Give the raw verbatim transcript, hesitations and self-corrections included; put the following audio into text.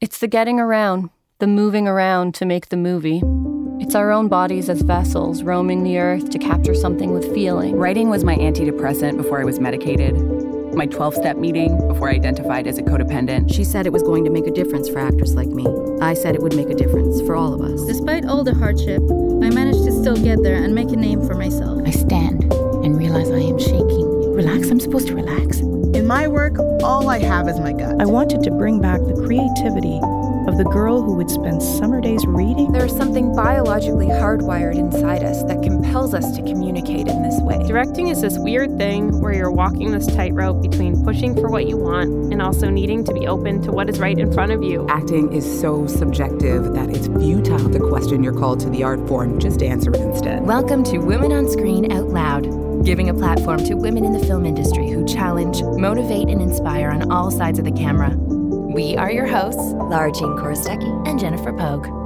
It's the getting around, the moving around to make the movie. It's our own bodies as vessels, roaming the earth to capture something with feeling. Writing was my antidepressant before I was medicated, my twelve-step meeting before I identified as a codependent. She said it was going to make a difference for actors like me. I said it would make a difference for all of us. Despite all the hardship, I managed to still get there and make a name for myself. I stand and realize I am shaking. Relax, I'm supposed to relax. In my work, all I have is my gut. I wanted to bring back the creativity of the girl who would spend summer days reading. There is something biologically hardwired inside us that compels us to communicate in this way. Directing is this weird thing where you're walking this tightrope between pushing for what you want and also needing to be open to what is right in front of you. Acting is so subjective that it's futile to question your call to the art form. Just answer it instead. Welcome to Women on Screen Out Loud, giving a platform to women in the film industry who challenge, motivate, and inspire on all sides of the camera. We are your hosts, Lara Jean Korostecki and Jennifer Pogue.